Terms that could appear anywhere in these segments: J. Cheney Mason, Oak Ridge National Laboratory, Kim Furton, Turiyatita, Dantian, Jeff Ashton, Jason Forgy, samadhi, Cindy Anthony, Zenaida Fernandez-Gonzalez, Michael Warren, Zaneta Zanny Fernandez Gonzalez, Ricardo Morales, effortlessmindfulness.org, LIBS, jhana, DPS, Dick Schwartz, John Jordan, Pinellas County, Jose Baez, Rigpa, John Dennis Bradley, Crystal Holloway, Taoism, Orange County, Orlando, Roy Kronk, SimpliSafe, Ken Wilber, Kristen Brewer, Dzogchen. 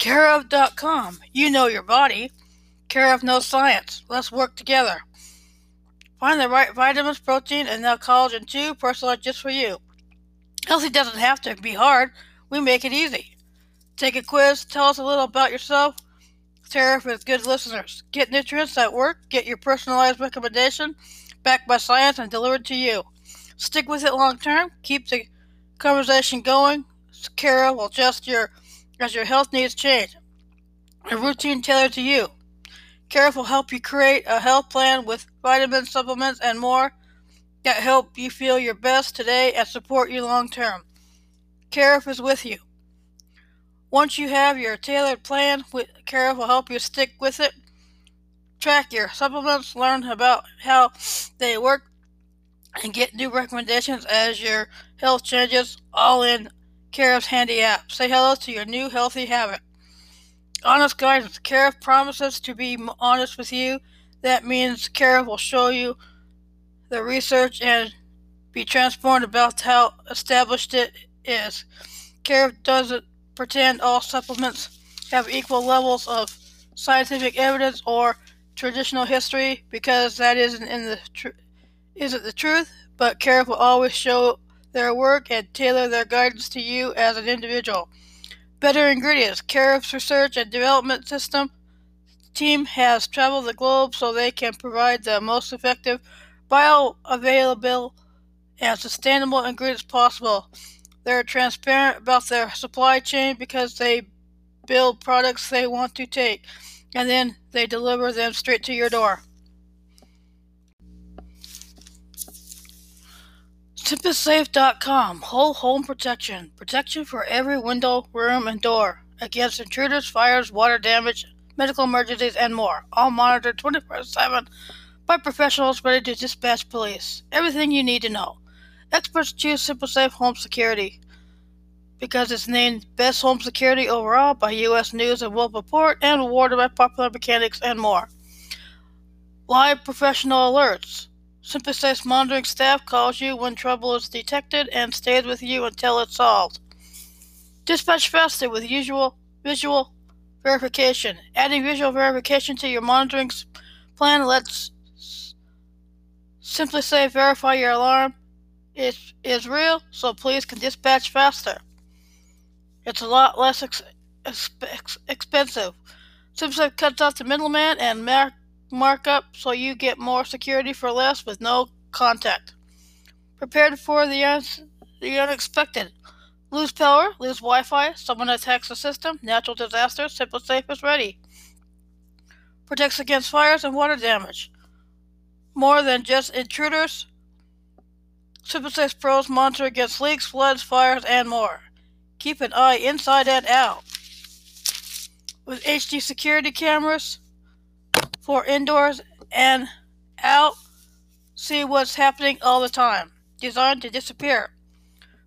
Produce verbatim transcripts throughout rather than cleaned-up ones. care of dot com. You know your body. Care/of knows science. Let's work together. Find the right vitamins, protein, and now collagen too, personalized just for you. Healthy doesn't have to be hard. We make it easy. Take a quiz. Tell us a little about yourself. Care/of is good listeners. Get nutrients that work. Get your personalized recommendation backed by science and delivered to you. Stick with it long term. Keep the conversation going. Care/of will adjust your as your health needs change. A routine tailored to you. Care/of will help you create a health plan with vitamins, supplements, and more that help you feel your best today and support you long term. Care/of is with you. Once you have your tailored plan, Care/of will help you stick with it. Track your supplements, learn about how they work, and get new recommendations as your health changes, all in Care/of's handy app. Say hello to your new healthy habit. Honest guidance. Care/of promises to be honest with you. That means Care/of will show you the research and be transparent about how established it is. Care/of doesn't pretend all supplements have equal levels of scientific evidence or traditional history, because that isn't in the tr- isn't the truth. But Care/of will always show their work and tailor their guidance to you as an individual. Better ingredients. Care/of's research and development system team has traveled the globe so they can provide the most effective, bioavailable, and sustainable ingredients possible. They're transparent about their supply chain because they build products they want to take, and then they deliver them straight to your door. SimpliSafe dot com. Whole home protection. Protection for every window, room, and door against intruders, fires, water damage, medical emergencies, and more. All monitored twenty-four seven by professionals ready to dispatch police. Everything you need to know. Experts choose SimpliSafe Home Security because it's named Best Home Security Overall by U S News and World Report and awarded by Popular Mechanics and more. Live professional alerts. SimpliSafe's monitoring staff calls you when trouble is detected and stays with you until it's solved. Dispatch faster with usual visual verification. Adding visual verification to your monitoring plan lets SimpliSafe verify your alarm is, is real, so police can dispatch faster. It's a lot less ex- ex- expensive. SimpliSafe cuts off the middleman and mark markup, so you get more security for less with no contact. Prepared for the, un- the unexpected. Lose power, lose Wi-Fi, someone attacks the system, natural disaster, SimpliSafe is ready. Protects against fires and water damage. More than just intruders, SimpliSafe Pros monitor against leaks, floods, fires, and more. Keep an eye inside and out. With H D security cameras, for indoors and out, see what's happening all the time. Designed to disappear.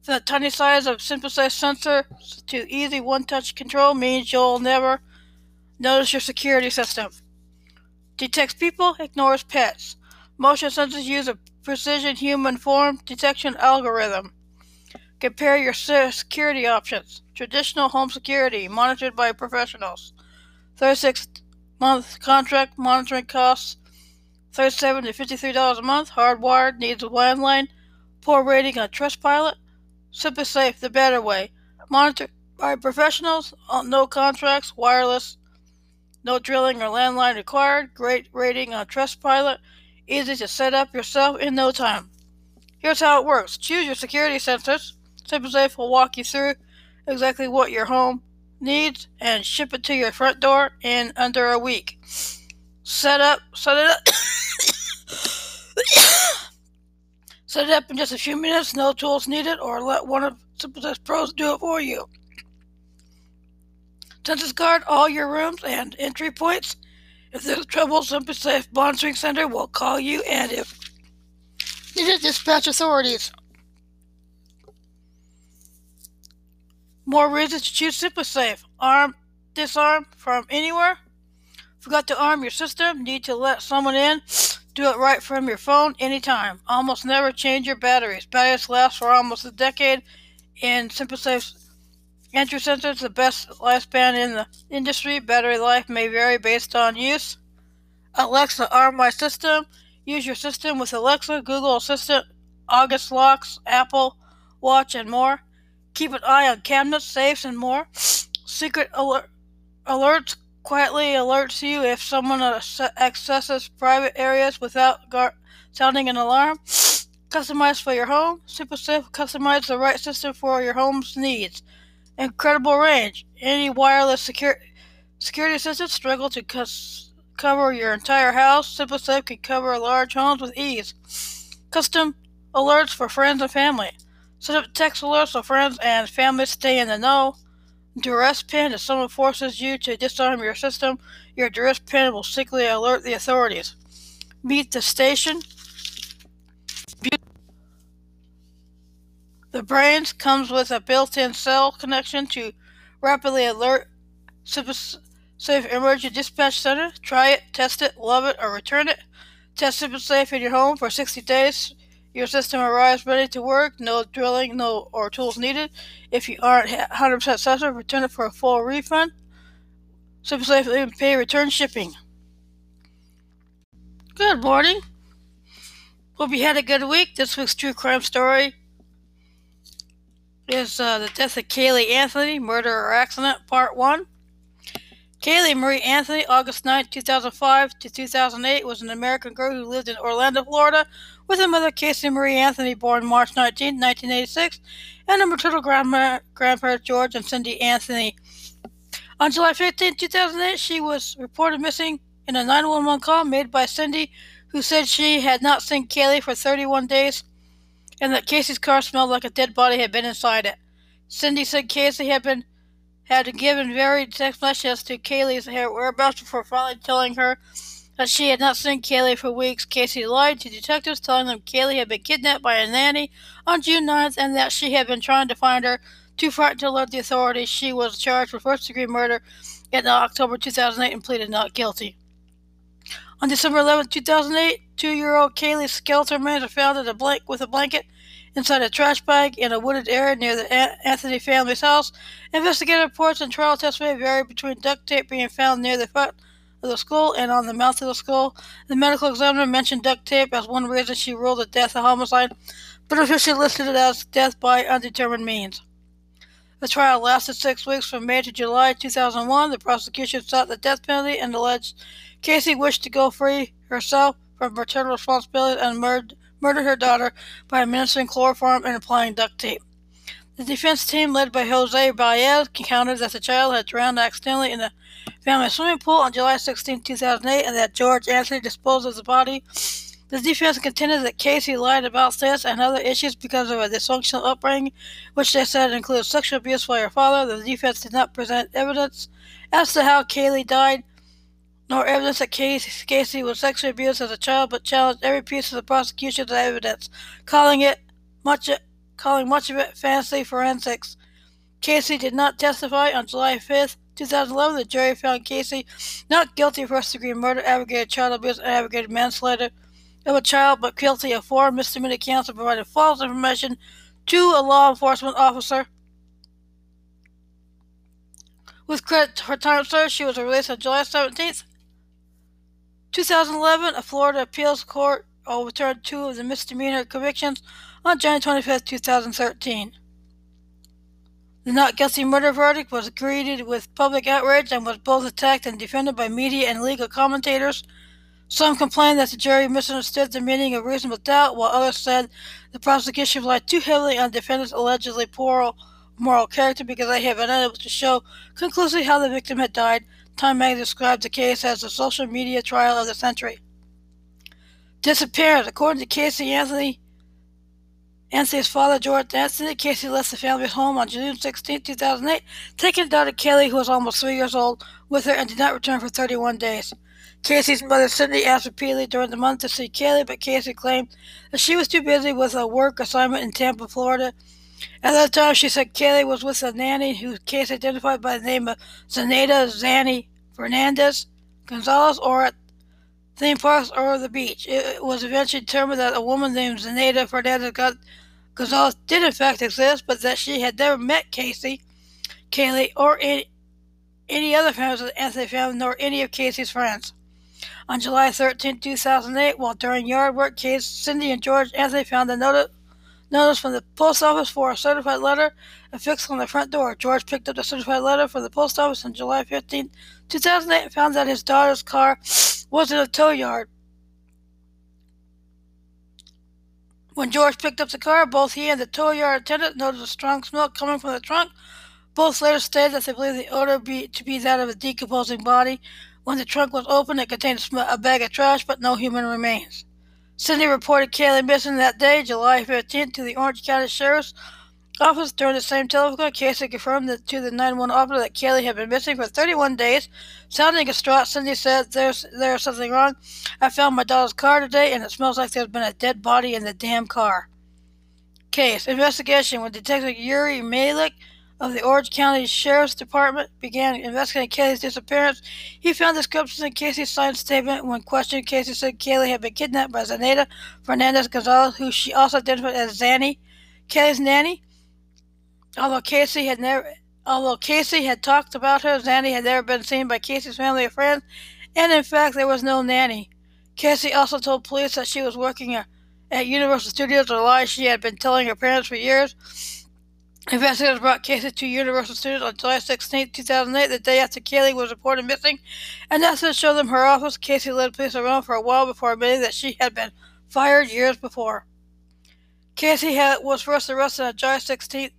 The tiny size of SimpliSafe sensor to easy one-touch control means you'll never notice your security system. Detects people, ignores pets. Motion sensors use a precision human form detection algorithm. Compare your security options. Traditional home security monitored by professionals. thirty-six month contract, monitoring costs thirty-seven dollars to fifty-three dollars a month, hardwired, needs a landline, poor rating on Trustpilot. SimpliSafe, the better way. Monitored by professionals, no contracts, wireless, no drilling or landline required, great rating on Trustpilot, easy to set up yourself in no time. Here's how it works. Choose your security sensors. SimpliSafe will walk you through exactly what your home needs and ship it to your front door in under a week. Set up, set it up, set it up in just a few minutes. No tools needed, or let one of SimpliSafe Pros do it for you. Census guard all your rooms and entry points. If there's trouble, SimpliSafe Monitoring Center will call you, and if needed, dispatch authorities. More reasons to choose SimpliSafe. Arm, disarm from anywhere. Forgot to arm your system. Need to let someone in. Do it right from your phone anytime. Almost never change your batteries. Batteries last for almost a decade in SimpliSafe's Entry sensors, the best lifespan in the industry. Battery life may vary based on use. Alexa, arm my system. Use your system with Alexa, Google Assistant, August locks, Apple Watch, and more. Keep an eye on cabinets, safes, and more. Secret alert, alerts quietly alerts you if someone accesses private areas without gar- sounding an alarm. Customized for your home. SimpliSafe customize the right system for your home's needs. Incredible range. Any wireless secure, security system struggle to cus- cover your entire house. SimpliSafe can cover large homes with ease. Custom alerts for friends and family. Set up text alerts so friends and family stay in the know. Duress pin. If someone forces you to disarm your system, your duress pin will secretly alert the authorities. Meet the station. The brains comes with a built-in cell connection to rapidly alert SimpliSafe Emergency Dispatch Center. Try it, test it, love it, or return it. Test SimpliSafe in your home for sixty days. Your system arrives ready to work. No drilling, no or tools needed. If you aren't one hundred percent satisfied, return it for a full refund. SimpliSafe will even pay return shipping. Good morning. Hope you had a good week. This week's true crime story is uh, the death of Caylee Anthony, murder or accident, part one. Caylee Marie Anthony, August ninth, two thousand five to two thousand eight, was an American girl who lived in Orlando, Florida, with her mother Casey Marie Anthony, born March nineteenth, nineteen eighmateighty-six, and her maternal grandma- grandparents George and Cindy Anthony. On July fifteenth, two thousand eight, she was reported missing in a nine one one call made by Cindy, who said she had not seen Caylee for thirty-one days and that Casey's car smelled like a dead body had been inside it. Cindy said Casey had been had given varied text messages to Caylee's whereabouts before finally telling her that she had not seen Caylee for weeks. Casey lied to detectives, telling them Caylee had been kidnapped by a nanny on June ninth and that she had been trying to find her. Too frightened to alert the authorities, she was charged with first-degree murder in October two thousand eight and pleaded not guilty. On December eleventh, two thousand eight, two-year-old Caylee skeleton remains were found in a blank with a blanket inside a trash bag in a wooded area near the Anthony family's house. Investigative reports and trial testimony vary between duct tape being found near the front of the skull and on the mouth of the skull. The medical examiner mentioned duct tape as one reason she ruled the death a homicide, but officially listed it as death by undetermined means. The trial lasted six weeks from May to July two thousand one. The prosecution sought the death penalty and alleged Casey wished to go free herself from maternal responsibility and mur- murdered her daughter by administering chloroform and applying duct tape. The defense team, led by Jose Baez, countered that the child had drowned accidentally in the family swimming pool on July sixteenth, two thousand eight, and that George Anthony disposed of the body. The defense contended that Casey lied about this and other issues because of a dysfunctional upbringing, which they said includes sexual abuse by her father. The defense did not present evidence as to how Caylee died, nor evidence that Casey, Casey was sexually abused as a child, but challenged every piece of the prosecution's evidence, calling it much, calling much of it fancy forensics. Casey did not testify. On July fifth, two thousand eleven, the jury found Casey not guilty of first-degree murder, aggravated child abuse, and aggravated manslaughter of a child, but guilty of four misdemeanor counts of providing false information to a law enforcement officer. With credit for time served, she was released on July seventeenth, two thousand eleven. A Florida appeals court overturned two of the misdemeanor convictions on January twenty-fifth, two thousand thirteen. The not guilty murder verdict was greeted with public outrage and was both attacked and defended by media and legal commentators. Some complained that the jury misunderstood the meaning of reasonable doubt, while others said the prosecution relied too heavily on defendants' allegedly poor moral character because they have been unable to show conclusively how the victim had died. Time magazine described the case as the social media trial of the century. Disappearance. According to Casey Anthony, Anthony's father, George Anthony, Casey left the family's home on June sixteenth, two thousand eight, taking daughter Caylee, who was almost three years old, with her and did not return for thirty-one days. Casey's mother, Cindy, asked repeatedly during the month to see Caylee, but Casey claimed that she was too busy with a work assignment in Tampa, Florida. At that time, she said Caylee was with a nanny who Casey identified by the name of Zaneta Zanny Fernandez Gonzalez, or at theme parks or the beach. It was eventually determined that a woman named Zenaida Fernandez Gonzalez did in fact exist, but that she had never met Casey. Caylee, or any, any other members of the Anthony family, nor any of Casey's friends. On July thirteenth, two thousand eight, while during yard work, Case, Cindy and George Anthony found a notice, notice from the post office for a certified letter affixed on the front door. George picked up the certified letter from the post office on July fifteenth, two thousand eight, and found that his daughter's car was in a tow yard. When George picked up the car, both he and the tow yard attendant noticed a strong smell coming from the trunk. Both later stated that they believed the odor be, to be that of a decomposing body. When the trunk was opened, it contained a bag of trash, but no human remains. Cindy reported Caylee missing that day, July fifteenth, to the Orange County Sheriff's Office. During the same telephone, Casey confirmed that to the nine one one operator that Caylee had been missing for thirty-one days. Sounding distraught, Cindy said, There's, there's something wrong. I found my daughter's car today, and it smells like there's been a dead body in the damn car. Case. Investigation. When Detective Yuri Melich of the Orange County Sheriff's Department began investigating Caylee's disappearance, he found discrepancies in Casey's signed statement. When questioned, Casey said Caylee had been kidnapped by Zenaida Fernandez-Gonzalez, who she also identified as Zanny, Caylee's nanny. Although Casey had never, although Casey had talked about her, Zanny had never been seen by Casey's family or friends, and in fact, there was no nanny. Casey also told police that she was working at Universal Studios, a lie she had been telling her parents for years. Investigators brought Casey to Universal Studios on July sixteenth, two thousand eight, the day after Caylee was reported missing, and after to show them her office, Casey led police around for a while before admitting that she had been fired years before. Casey had, was first arrested on July sixteenth,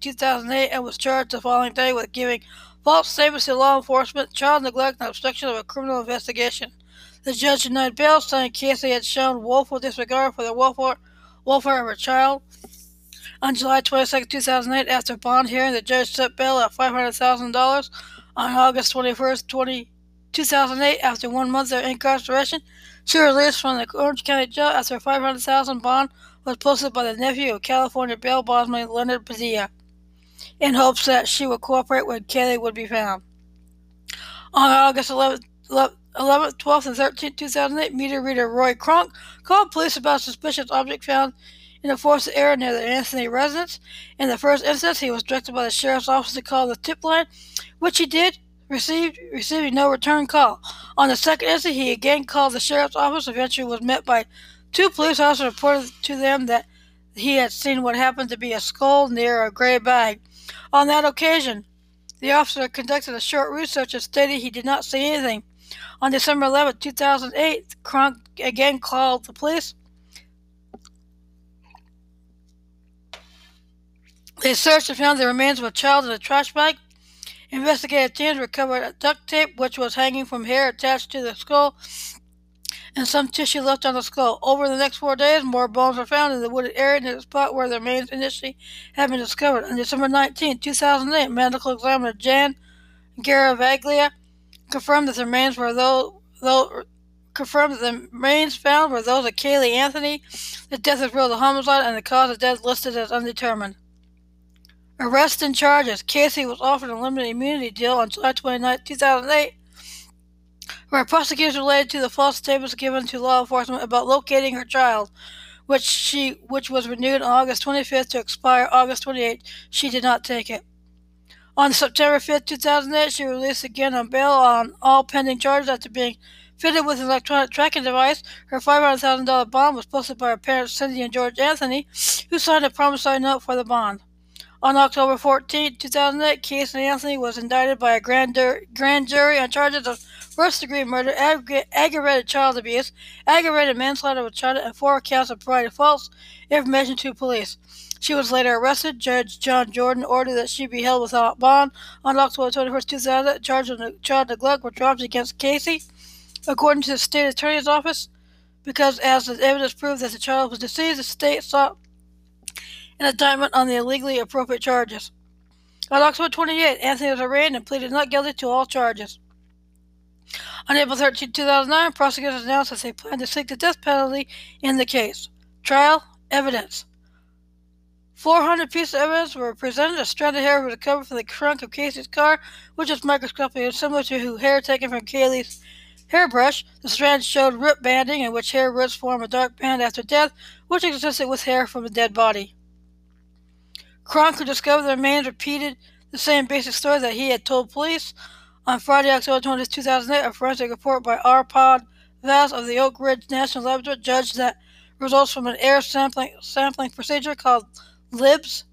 two thousand eight, and was charged the following day with giving false statements to law enforcement, child neglect, and obstruction of a criminal investigation. The judge denied bail, saying Casey had shown willful disregard for the welfare, welfare of her child. On July twenty-second, two thousand eight, after bond hearing, the judge set bail at five hundred thousand dollars. On August twenty-first, two thousand eight, after one month of incarceration, she was released from the Orange County jail after a five hundred thousand dollars bond was posted by the nephew of California bail bondsman Leonard Padilla, in hopes that she would cooperate when Caylee would be found. On August eleventh, twelfth, and thirteenth, two thousand eight, meter reader Roy Kronk called police about suspicious object found in the forest area near the Anthony residence. In the first instance, he was directed by the sheriff's office to call the tip line, which he did, received, receiving no return call. On the second instance, he again called the sheriff's office, eventually was met by two police officers, reported to them that he had seen what happened to be a skull near a gray bag. On that occasion, the officer conducted a short research and stated he did not see anything. On December eleventh, two thousand eight, Kronk again called the police. They searched and found the remains of a child in a trash bag. Investigative teams recovered a duct tape which was hanging from hair attached to the skull and some tissue left on the skull. Over the next four days, more bones were found in the wooded area near the spot where the remains initially had been discovered. On December nineteenth, two thousand eight, medical examiner Jan Garavaglia confirmed that the remains were those, those confirmed that the remains found were those of Caylee Anthony. The death is ruled a homicide and the cause of death listed as undetermined. Arrest and charges. Casey was offered a limited immunity deal on July twenty-ninth, two thousand eight, where prosecutors related to the false statements given to law enforcement about locating her child, which she which was renewed on August twenty-fifth to expire August twenty-eighth. She did not take it. On September fifth, two thousand eight, she was released again on bail on all pending charges after being fitted with an electronic tracking device. Her five hundred thousand dollars bond was posted by her parents, Cindy and George Anthony, who signed a promissory note for the bond. On October fourteenth, two thousand eight, Casey Anthony was indicted by a grand, dur- grand jury on charges of first-degree murder, ag- aggravated child abuse, aggravated manslaughter of a child, and four counts of providing false information to police. She was later arrested. Judge John Jordan ordered that she be held without bond. On October twenty-first, two thousand eight, charges of child neglect were dropped against Casey, according to the state attorney's office, because as the evidence proved that the child was deceased, the state sought an indictment on the illegally appropriate charges. On October twenty-eighth, Anthony was arraigned and pleaded not guilty to all charges. On April thirteenth, two thousand nine, prosecutors announced that they planned to seek the death penalty in the case. Trial evidence. four hundred pieces of evidence were presented. A strand of hair was recovered from the trunk of Casey's car, which was microscopic and similar to hair taken from Caylee's hairbrush. The strand showed rip banding, in which hair roots form a dark band after death, which existed with hair from a dead body. Kronk, who discovered the remains, repeated the same basic story that he had told police. On Friday, October twentieth, two thousand eight, a forensic report by Arpad Vass of the Oak Ridge National Laboratory judged that results from an air sampling, sampling procedure called L I B S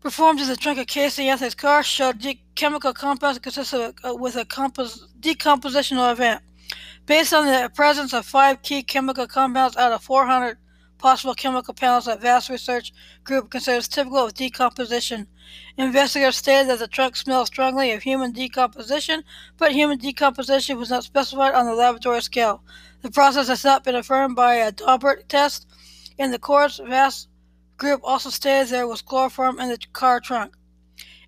performed in the trunk of Casey Anthony's car showed de- chemical compounds consistent uh, with a compos- decompositional event. Based on the presence of five key chemical compounds out of four hundred possible chemical compounds that Vass Research Group considers typical of decomposition, investigators stated that the trunk smelled strongly of human decomposition, but human decomposition was not specified on the laboratory scale. The process has not been affirmed by a Daubert test. In the courts, Vass Group also stated there was chloroform in the car trunk.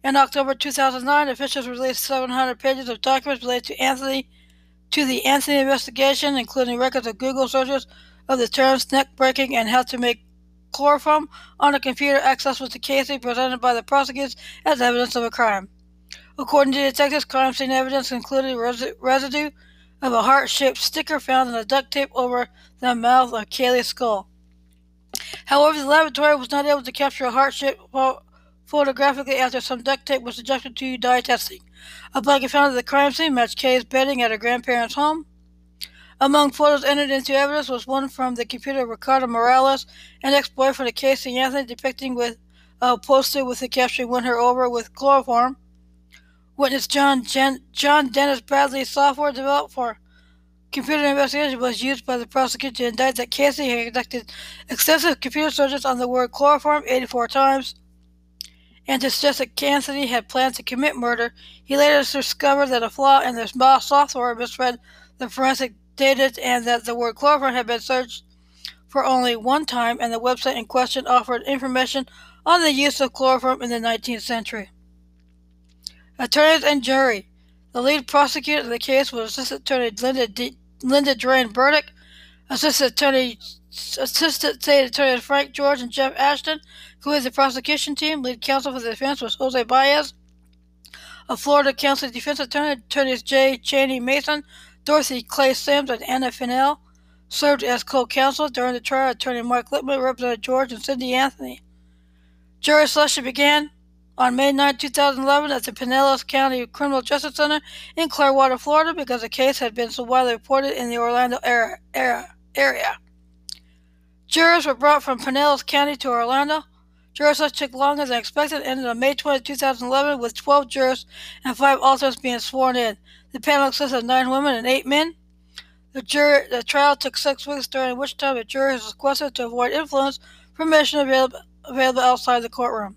In October two thousand nine, officials released seven hundred pages of documents related to Anthony to the Anthony investigation, including records of Google searches of the terms neck-breaking and how to make chloroform on a computer accessible to Casey, presented by the prosecutors as evidence of a crime. According to detectives, crime scene evidence included res- residue of a heart-shaped sticker found in a duct tape over the mouth of Caylee's skull. However, the laboratory was not able to capture a heart-shaped pho- photographically after some duct tape was subjected to dye testing. A blanket found at the crime scene matched Caylee's bedding at her grandparents' home. Among photos entered into evidence was one from the computer of Ricardo Morales, an ex-boyfriend of Casey Anthony, depicting with a uh, poster with the caption "Win her over with chloroform." Witness John Gen- John Dennis Bradley, software developed for computer investigation, was used by the prosecutor to indict that Casey had conducted excessive computer searches on the word chloroform eighty-four times, and to suggest that Anthony had planned to commit murder. He later discovered that a flaw in the software misread the forensic dated and that the word chloroform had been searched for only one time, and the website in question offered information on the use of chloroform in the nineteenth century. Attorneys and jury. The lead prosecutor in the case was Assistant Attorney Linda, D- Linda Drane Burdick, Assistant Attorney Assistant State Attorney Frank George and Jeff Ashton, who is the prosecution team. Lead counsel for the defense was Jose Baez, a Florida Counsel Defense Attorney. Attorneys J. Cheney Mason, Dorothy Clay Sims, and Anna Fennell served as co-counsel. During the trial, Attorney Mike Lippman represented George and Cindy Anthony. Jury selection began on May ninth, two thousand eleven at the Pinellas County Criminal Justice Center in Clearwater, Florida, because the case had been so widely reported in the Orlando era, era, area. Jurors were brought from Pinellas County to Orlando. Jury selection took longer than expected and ended on May twentieth, two thousand eleven with twelve jurors and five alternates being sworn in. The panel consists of nine women and eight men. The, jury, the trial took six weeks, during which time the jury was requested to avoid influence from information available, available outside the courtroom.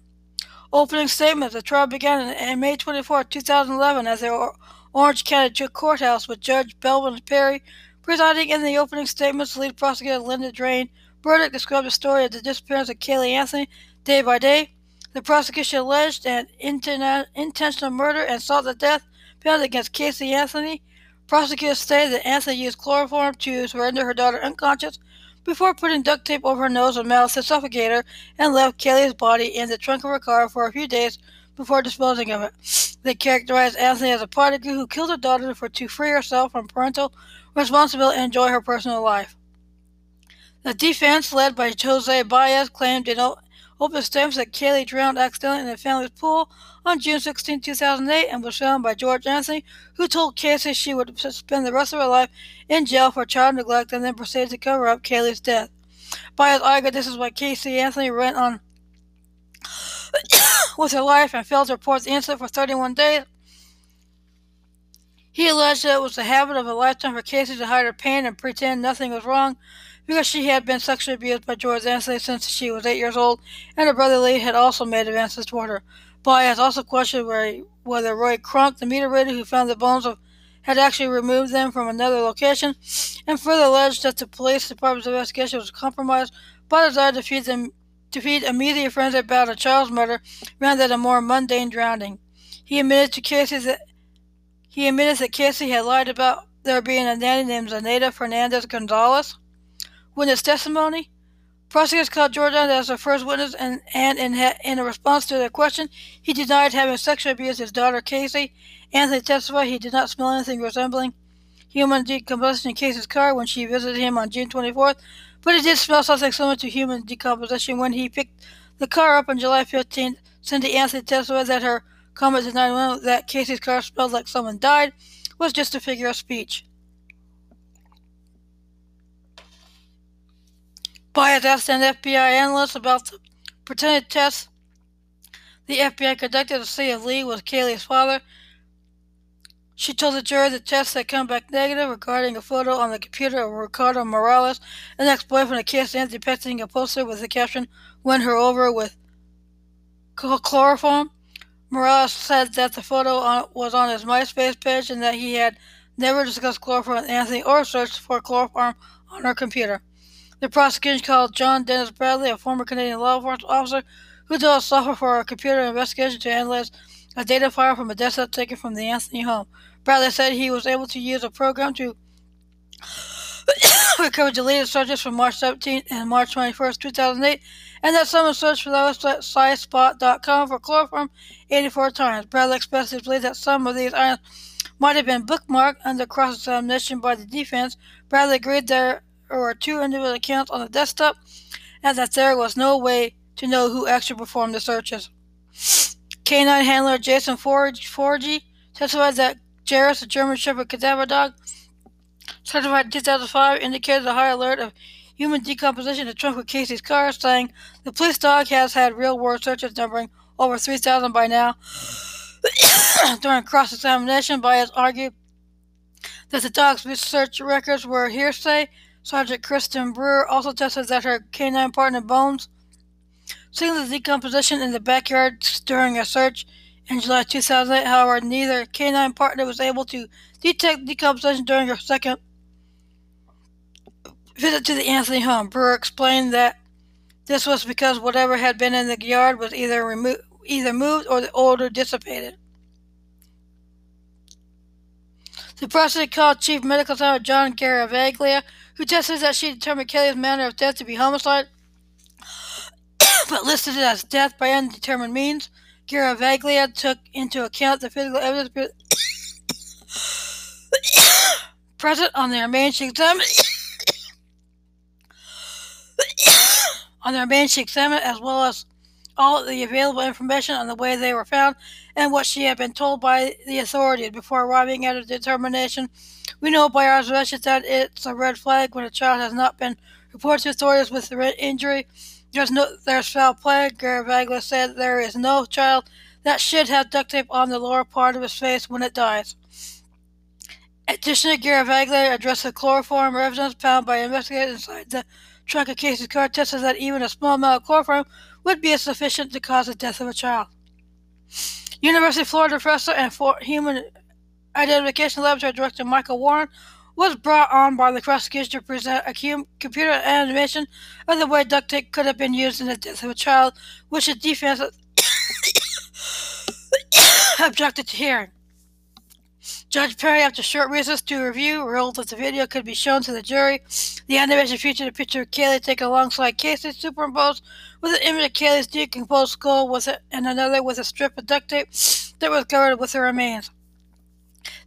Opening statements. The trial began on May twenty-fourth, two thousand eleven at the Orange County Courthouse, with Judge Belvin Perry presiding. In the opening statements, lead prosecutor Linda Drane Burdick described the story of the disappearance of Caylee Anthony day by day. The prosecution alleged an inten- intentional murder and sought the death against Casey Anthony. Prosecutors stated that Anthony used chloroform to render her daughter unconscious before putting duct tape over her nose and mouth to suffocate her, and left Caylee's body in the trunk of her car for a few days before disposing of it. They characterized Anthony as a prodigal who killed her daughter for to free herself from parental responsibility and enjoy her personal life. The defense, led by Jose Baez, claimed in open statements that Caylee drowned accidentally in the family's pool on June sixteenth, two thousand eight, and was found by George Anthony, who told Casey she would spend the rest of her life in jail for child neglect, and then proceeded to cover up Caylee's death. Baez argued this is why Casey Anthony ran on with her life and failed to report the incident for thirty-one days. He alleged that it was the habit of a lifetime for Casey to hide her pain and pretend nothing was wrong, because she had been sexually abused by George Anthony since she was eight years old, and her brother Lee had also made advances toward her. Baez also questioned whether Roy Kronk, the meter reader who found the bones, of, had actually removed them from another location, and further alleged that the police department's investigation was compromised by the desire to feed, them, to feed a media frenzy about a child's murder rather than a more mundane drowning. He admitted to Casey that he admitted that Casey had lied about there being a nanny named Zenaida Fernandez Gonzalez. Witness testimony. Prosecutors called George as their first witness, and, and in, ha- in a response to their question, he denied having sexually abused his daughter, Casey. Anthony testified he did not smell anything resembling human decomposition in Casey's car when she visited him on June twenty-fourth, but he did smell something similar to human decomposition when he picked the car up on July fifteenth, Cindy Anthony testified that her comments in nine one one that Casey's car smelled like someone died was just a figure of speech. Baez asked an F B I analyst about the pretended tests the F B I conducted to see if Lee was Caylee's father. She told the jury the tests had come back negative regarding a photo on the computer of Ricardo Morales, an ex-boyfriend of Casey Anthony, depicting a poster with the caption, "Win her over with chloroform." Morales said that the photo on, was on his MySpace page and that he had never discussed chloroform with Anthony or searched for chloroform on her computer. The prosecution called John Dennis Bradley, a former Canadian law enforcement officer who developed software for a computer investigation to analyze a data file from a desktop taken from the Anthony home. Bradley said he was able to use a program to recover deleted searches from March seventeenth and March twenty-first, two thousand eight, and that someone searched for the website sci spot dot com for chloroform eighty-four times. Bradley expressed his belief that some of these items might have been bookmarked. Under cross-examination by the defense, Bradley agreed there were two individual accounts on the desktop and that there was no way to know who actually performed the searches. Canine handler Jason Forgy testified that Jairus, a German Shepherd cadaver dog, certified in two thousand five, indicated a high alert of human decomposition in the trunk of Casey's car, saying the police dog has had real-world searches numbering over three thousand by now. During cross-examination, Baez argued that the dog's search records were hearsay. Sergeant Kristen Brewer also testified that her canine partner Bones seen the decomposition in the backyard during a search in July two thousand eight. However, neither canine partner was able to detect decomposition during her second visit to the Anthony home. Brewer explained that this was because whatever had been in the yard was either removed, either moved, or the odor dissipated. The prosecutor called Chief Medical Examiner Jan Garavaglia, who testified that she determined Caylee's manner of death to be homicide, but listed it as death by undetermined means. Garavaglia took into account the physical evidence present on the remains she examined on the remains she examined, as well as all the available information on the way they were found and what she had been told by the authorities before arriving at a determination. "We know by our observations that it's a red flag when a child has not been reported to authorities with the injury. There's no, there's foul play," Garavaglia said. "There is no child that should have duct tape on the lower part of his face when it dies." Additionally, Garavaglia addressed the chloroform evidence found by investigators inside the trunk of Casey's car, tested that even a small amount of chloroform would be sufficient to cause the death of a child. University of Florida professor and for Human Identification Laboratory Director Michael Warren was brought on by the prosecution to present a computer animation of the way duct tape could have been used in the death of a child, which the defense objected to hearing. Judge Perry, after a short recess to review, ruled that the video could be shown to the jury. The animation featured a picture of Caylee taken alongside Casey, superimposed with an image of Caylee's decomposed skull with it, and another with a strip of duct tape that was covered with her remains.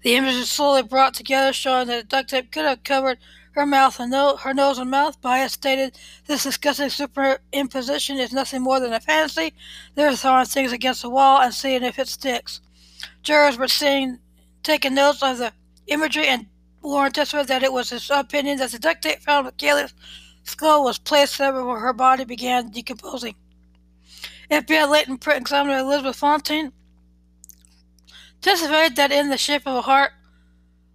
The image is slowly brought together, showing that the duct tape could have covered her mouth and no- her nose and mouth. Baez stated, "This disgusting superimposition is nothing more than a fantasy. They're throwing things against the wall and seeing if it sticks." Jurors were seeing, taking notes of the imagery, and Warren testified that it was his opinion that the duct tape found with Caylee's skull was placed there before her body began decomposing. F B I Latent Print Examiner Elizabeth Fontaine testified that in the shape of a heart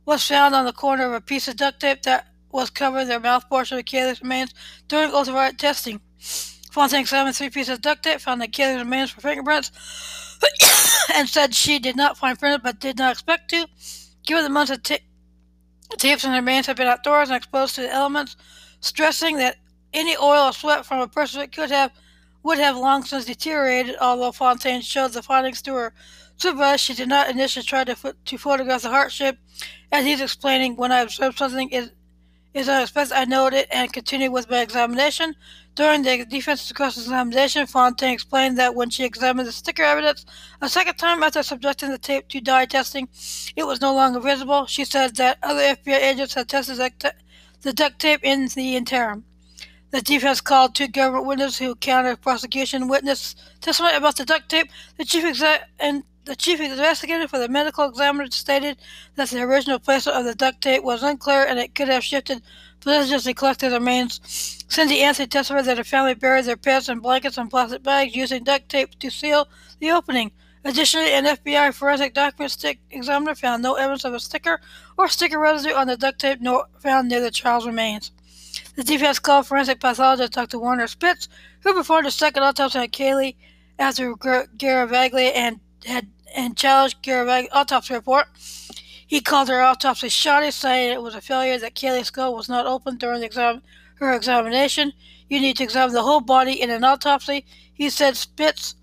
was found on the corner of a piece of duct tape that was covering the mouth portion of Caylee's remains during ultraviolet testing. Fontaine examined three pieces of duct tape, found that Caylee's remains for fingerprints, and said she did not find prints but did not expect to. Given the months of t- tapes and remains had been outdoors and exposed to the elements, stressing that any oil or sweat from a person that could have would have long since deteriorated. Although Fontaine showed the findings to her supervisor, she did not initially try to, ph- to photograph the heart shape, as he's explaining. "When I observed something is is unexpected, I noted it and continued with my examination." During the defense's cross-examination, Fontaine explained that when she examined the sticker evidence a second time after subjecting the tape to dye testing, it was no longer visible. She said that other F B I agents had tested the duct tape in the interim. The chief has called two government witnesses who countered prosecution witness testimony about the duct tape. The chief exa- and the chief investigator for the medical examiner stated that the original placement of the duct tape was unclear and it could have shifted possessions and collected remains. Cindy Anthony testified that her family buried their pets in blankets and plastic bags using duct tape to seal the opening. Additionally, an F B I forensic document stick examiner found no evidence of a sticker or sticker residue on the duct tape nor found near the child's remains. The D P S called forensic pathologist Doctor Werner Spitz, who performed a second autopsy on Caylee after Garavaglia and had and challenged Garavaglia's autopsy report. He called her autopsy shoddy, saying it was a failure that Caylee's skull was not opened during the exam- her examination. You need to examine the whole body in an autopsy, he said. Spitz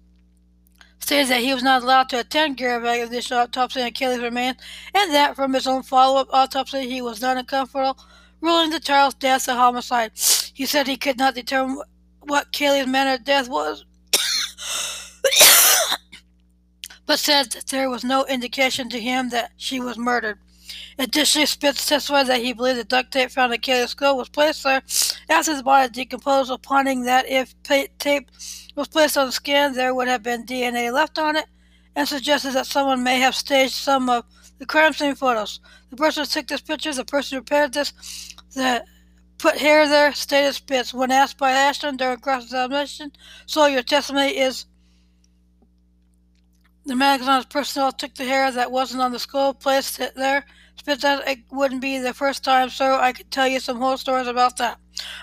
stated that he was not allowed to attend Garavaglia's initial autopsy on Caylee's remains, and that from his own follow-up autopsy he was not uncomfortable ruling the child's death a homicide. He said he could not determine what Caylee's manner of death was, but said that there was no indication to him that she was murdered. Additionally, Spitz testified that he believed the duct tape found in Caylee's skull was placed there after the body decomposed, opining that if tape was placed on the skin, there would have been D N A left on it, and suggested that someone may have staged some of the crime scene photos. The person who took this picture, the person who prepared this, that put hair there, stated Spitz. When asked by Ashton during cross-examination, so your testimony is the magazine's personnel took the hair that wasn't on the skull, placed it there. Spitz said it wouldn't be the first time, so I could tell you some whole stories about that.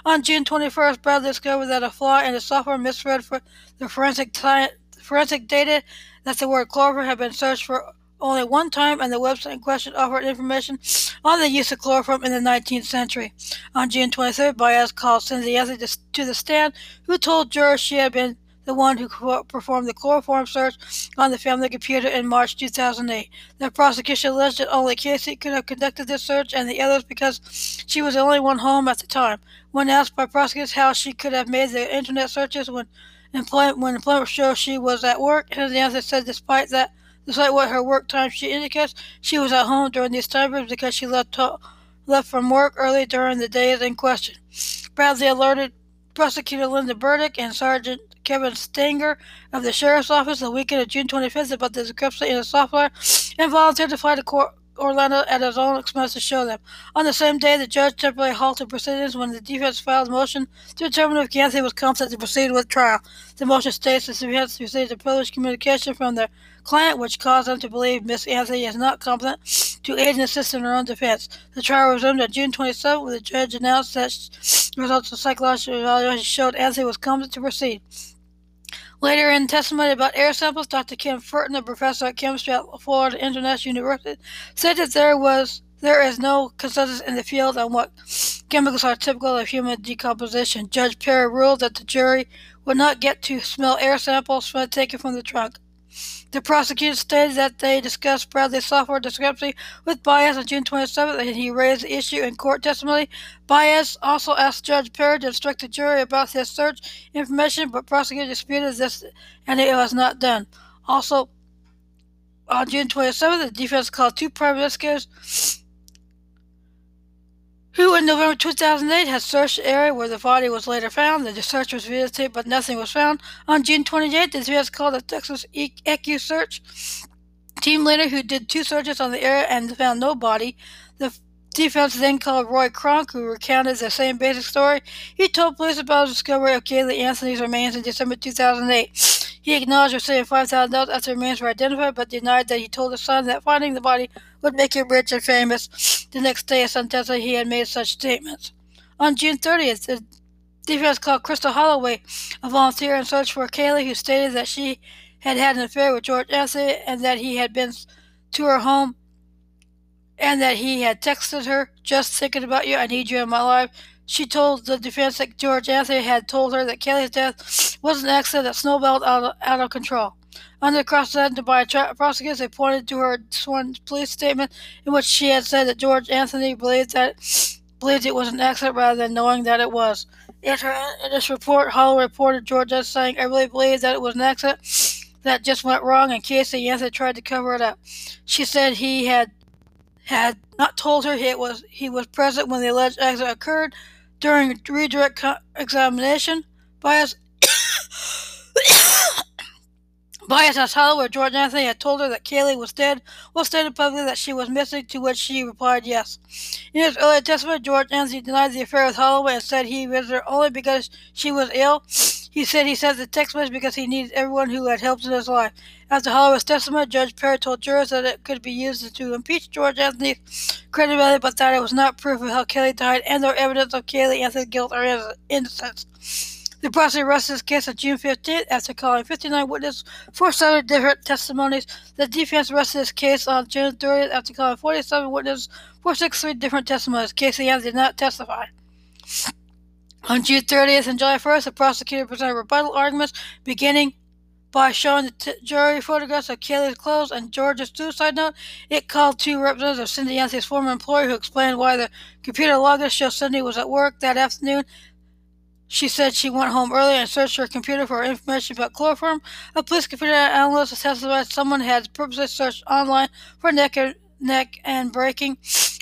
On June twenty-first, Bradley discovered that a flaw in his software misread for the forensic science, forensic data that the word chloroform had been searched for only one time, and the website in question offered information on the use of chloroform in the nineteenth century. On June twenty-third, Baez called Cindy Anthony to the stand, who told jurors she had been the one who performed the chloroform search on the family computer in March two thousand eight. The prosecution alleged that only Casey could have conducted this search and the others because she was the only one home at the time. When asked by prosecutors how she could have made the internet searches when employment, when employment showed she was at work, and the answer said despite that, despite what her work time she indicates, she was at home during these time periods because she left, to, left from work early during the days in question. Bradley alerted Prosecutor Linda Burdick and Sergeant Kevin Stanger of the Sheriff's Office the weekend of June twenty-fifth about the discrepancy in the software and volunteered to fly to court, Orlando at his own expense to show them. On the same day, the judge temporarily halted proceedings when the defense filed a motion to determine if Gansey was competent to proceed with trial. The motion states that the defense received a privileged communication from their client, which caused them to believe Miss Anthony is not competent to aid and assist in her own defense. The trial resumed on June twenty-seventh, when the judge announced that results of psychological evaluation showed Anthony was competent to proceed. Later in testimony about air samples, Doctor Kim Furton, a professor of chemistry at Florida International University, said that there was there is no consensus in the field on what chemicals are typical of human decomposition. Judge Perry ruled that the jury would not get to smell air samples taken from the trunk. The prosecutor stated that they discussed Bradley's software discrepancy with Baez on June twenty-seventh, and he raised the issue in court testimony. Baez also asked Judge Perry to instruct the jury about his search information, but prosecutor disputed this, and it was not done. Also, on June twenty-seventh, the defense called two private investigators who in November two thousand eight had searched the area where the body was later found. The search was videotaped, but nothing was found. On June twenty-eighth, the defense called the Texas E C U search team leader who did two searches on the area and found no body. The defense then called Roy Kronk, who recounted the same basic story. He told police about his discovery of Caylee Anthony's remains in December two thousand eight. He acknowledged receiving five thousand dollars after the remains were identified, but denied that he told his son that finding the body would make him rich and famous. The next day, at Santana, he had made such statements. On June thirtieth, the defense called Crystal Holloway, a volunteer in search for Caylee, who stated that she had had an affair with George Anthony and that he had been to her home and that he had texted her, "Just thinking about you, I need you in my life." She told the defense that George Anthony had told her that Caylee's death was an accident that snowballed out of, out of control. Under cross-examination by tra- prosecutors, they pointed to her sworn police statement in which she had said that George Anthony believed that believed it was an accident rather than knowing that it was. In her in this report, Holloway reported George Anthony saying, "I really believe that it was an accident that just went wrong," and Casey Anthony tried to cover it up. She said he had had not told her he was he was present when the alleged accident occurred. During redirect examination, Baez Baez asked Holloway where George Anthony had told her that Caylee was dead, was stated publicly that she was missing, to which she replied yes. In his earlier testimony, George Anthony denied the affair with Holloway and said he visited her only because she was ill. He said he sent the text message because he needed everyone who had helped in his life. After Holloway's testimony, Judge Perry told jurors that it could be used to impeach George Anthony's credibility, but that it was not proof of how Caylee died and no evidence of Caylee Anthony's guilt or innocence. The prosecutor arrested this case on June fifteenth after calling fifty-nine witnesses for seven different testimonies. The defense arrested this case on June thirtieth after calling forty-seven witnesses for sixty-three different testimonies. Casey Anthony did not testify. On June thirtieth and July first, the prosecutor presented rebuttal arguments, beginning by showing the t- jury photographs of Caylee's clothes and George's suicide note. It called two representatives of Cindy Anthony's former employer who explained why the computer logger showed Cindy was at work that afternoon. She said she went home early and searched her computer for information about chloroform. A police computer analyst testified someone had purposely searched online for neck and, neck and breaking.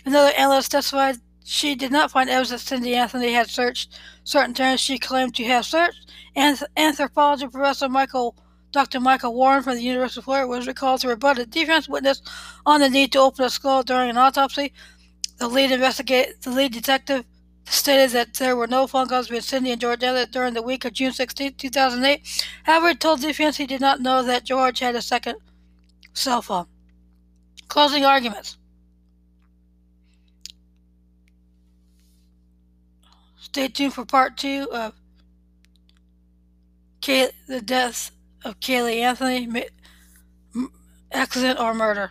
Another analyst testified she did not find evidence that Cindy Anthony had searched certain terms she claimed to have searched. Anth- anthropology professor Michael Doctor Michael Warren from the University of Florida was recalled to rebut a defense witness on the need to open a skull during an autopsy. The lead investigate the lead detective stated that there were no phone calls between Cindy and George Anthony during the week of June sixteenth, two thousand eight. However, he told the defense he did not know that George had a second cell phone. Closing arguments. Stay tuned for part two of Kay- the death of Caylee Anthony, mi- accident or murder.